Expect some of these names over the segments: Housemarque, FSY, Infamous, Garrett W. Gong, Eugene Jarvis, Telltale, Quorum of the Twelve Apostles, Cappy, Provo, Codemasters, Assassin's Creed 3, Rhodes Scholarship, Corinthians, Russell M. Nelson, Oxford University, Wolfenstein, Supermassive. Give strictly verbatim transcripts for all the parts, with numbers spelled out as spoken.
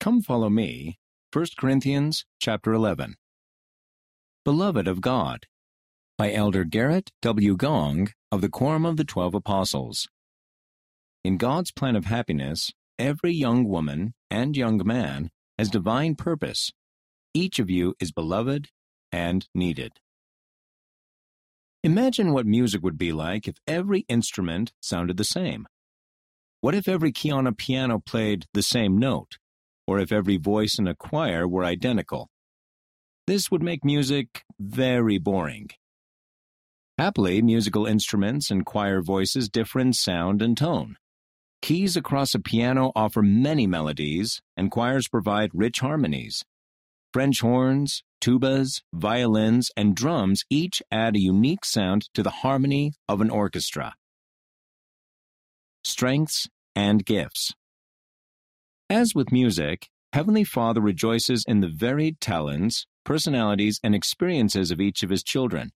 Come follow me, First Corinthians chapter eleven. Beloved of God, by Elder Garrett W. Gong of the Quorum of the Twelve Apostles. In God's plan of happiness, every young woman and young man has divine purpose. Each of you is beloved and needed. Imagine what music would be like if every instrument sounded the same. What if every key on a piano played the same note? Or if every voice in a choir were identical? This would make music very boring. Happily, musical instruments and choir voices differ in sound and tone. Keys across a piano offer many melodies, and choirs provide rich harmonies. French horns, tubas, violins, and drums each add a unique sound to the harmony of an orchestra. Strengths and gifts. As with music, Heavenly Father rejoices in the varied talents, personalities, and experiences of each of His children.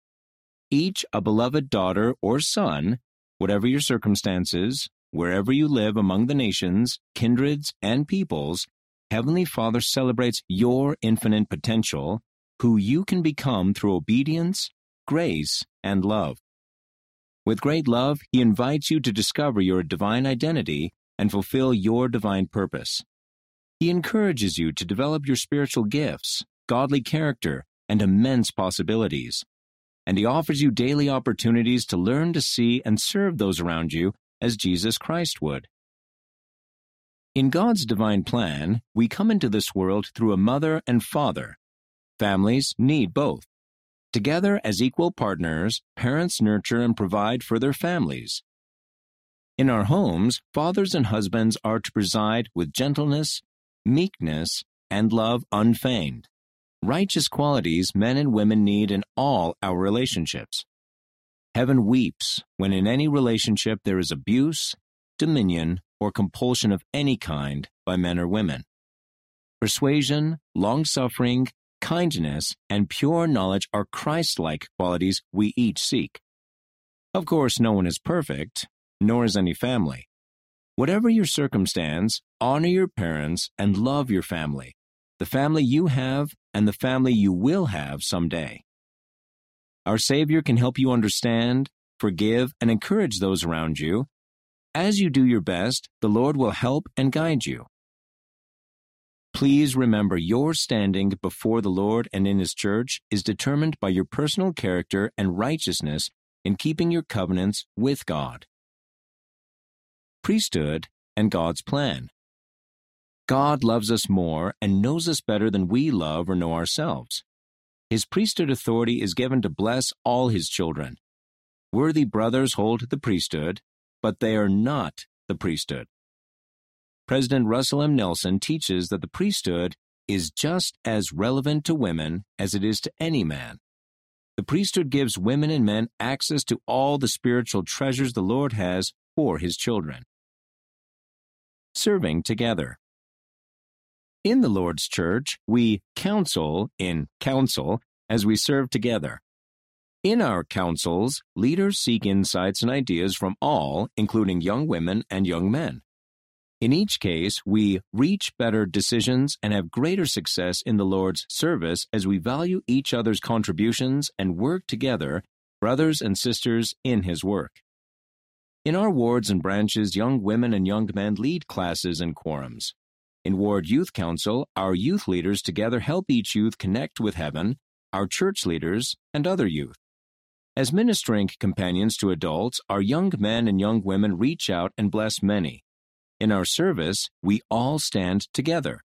Each a beloved daughter or son, whatever your circumstances, wherever you live among the nations, kindreds, and peoples, Heavenly Father celebrates your infinite potential, who you can become through obedience, grace, and love. With great love, He invites you to discover your divine identity and fulfill your divine purpose. He encourages you to develop your spiritual gifts, godly character, and immense possibilities. And He offers you daily opportunities to learn to see and serve those around you as Jesus Christ would. In God's divine plan, we come into this world through a mother and father. Families need both. Together as equal partners, parents nurture and provide for their families. In our homes, fathers and husbands are to preside with gentleness, meekness, and love unfeigned, righteous qualities men and women need in all our relationships. Heaven weeps when in any relationship there is abuse, dominion, or compulsion of any kind by men or women. Persuasion, long-suffering, kindness, and pure knowledge are Christ-like qualities we each seek. Of course, no one is perfect, nor is any family. Whatever your circumstance, honor your parents and love your family, the family you have and the family you will have someday. Our Savior can help you understand, forgive, and encourage those around you. As you do your best, the Lord will help and guide you. Please remember your standing before the Lord and in His church is determined by your personal character and righteousness in keeping your covenants with God. Priesthood and God's plan. God loves us more and knows us better than we love or know ourselves. His priesthood authority is given to bless all His children. Worthy brothers hold the priesthood, but they are not the priesthood. President Russell M. Nelson teaches that the priesthood is just as relevant to women as it is to any man. The priesthood gives women and men access to all the spiritual treasures the Lord has for His children. Serving together. In the Lord's church, we counsel in council as we serve together. In our councils, leaders seek insights and ideas from all, including young women and young men. In each case, we reach better decisions and have greater success in the Lord's service as we value each other's contributions and work together, brothers and sisters, in His work. In our wards and branches, young women and young men lead classes and quorums. In Ward Youth Council, our youth leaders together help each youth connect with heaven, our church leaders, and other youth. As ministering companions to adults, our young men and young women reach out and bless many. In our service, we all stand together.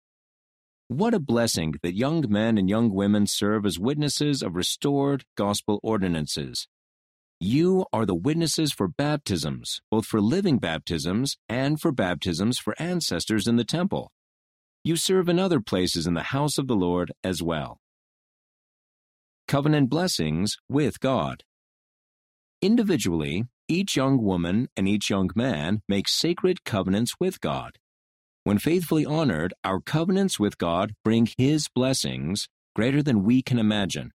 What a blessing that young men and young women serve as witnesses of restored gospel ordinances. You are the witnesses for baptisms, both for living baptisms and for baptisms for ancestors in the temple. You serve in other places in the house of the Lord as well. Covenant blessings with God. Individually, each young woman and each young man make sacred covenants with God. When faithfully honored, our covenants with God bring His blessings greater than we can imagine.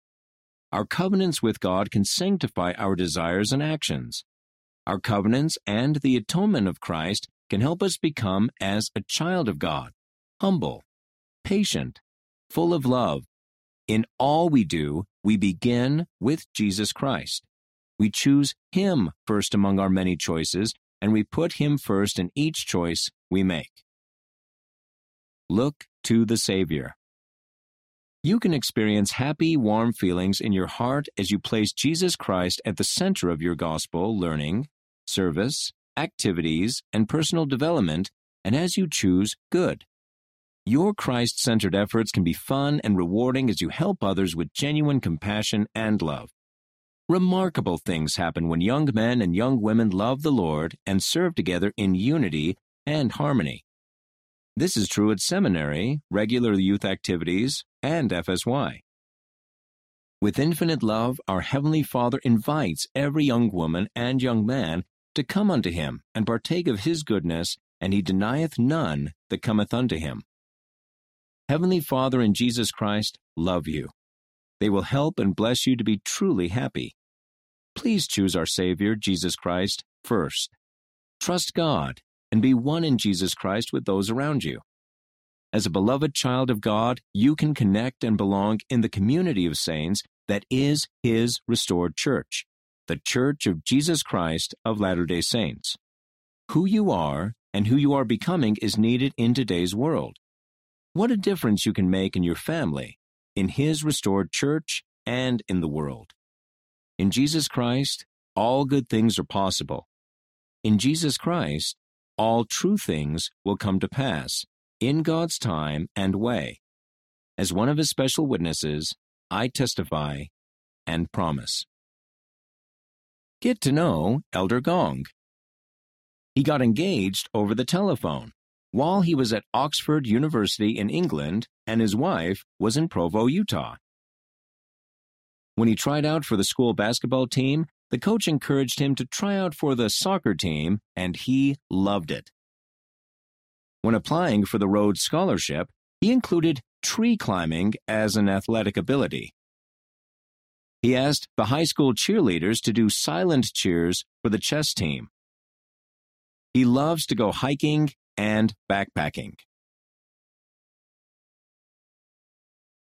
Our covenants with God can sanctify our desires and actions. Our covenants and the atonement of Christ can help us become as a child of God, humble, patient, full of love. In all we do, we begin with Jesus Christ. We choose him first among our many choices, and we put him first in each choice we make. Look to the Savior. You can experience happy, warm feelings in your heart as you place Jesus Christ at the center of your gospel learning, service, activities, and personal development, and as you choose good. Your Christ-centered efforts can be fun and rewarding as you help others with genuine compassion and love. Remarkable things happen when young men and young women love the Lord and serve together in unity and harmony. This is true at seminary, regular youth activities, and F S Y. With infinite love, our Heavenly Father invites every young woman and young man to come unto him and partake of his goodness, and he denieth none that cometh unto him. Heavenly Father and Jesus Christ love you. They will help and bless you to be truly happy. Please choose our Savior, Jesus Christ, first. Trust God and be one in Jesus Christ with those around you. As a beloved child of God, you can connect and belong in the community of saints that is his restored church, the Church of Jesus Christ of Latter-day Saints. Who you are and who you are becoming is needed in today's world. What a difference you can make in your family, in his restored church, and in the world. In Jesus Christ, all good things are possible. In Jesus Christ, all true things will come to pass, in God's time and way. As one of his special witnesses, I testify and promise. Get to know Elder Gong. He got engaged over the telephone while he was at Oxford University in England, and his wife was in Provo, Utah. When he tried out for the school basketball team, the coach encouraged him to try out for the soccer team, and he loved it. When applying for the Rhodes Scholarship, he included tree climbing as an athletic ability. He asked the high school cheerleaders to do silent cheers for the chess team. He loves to go hiking and backpacking.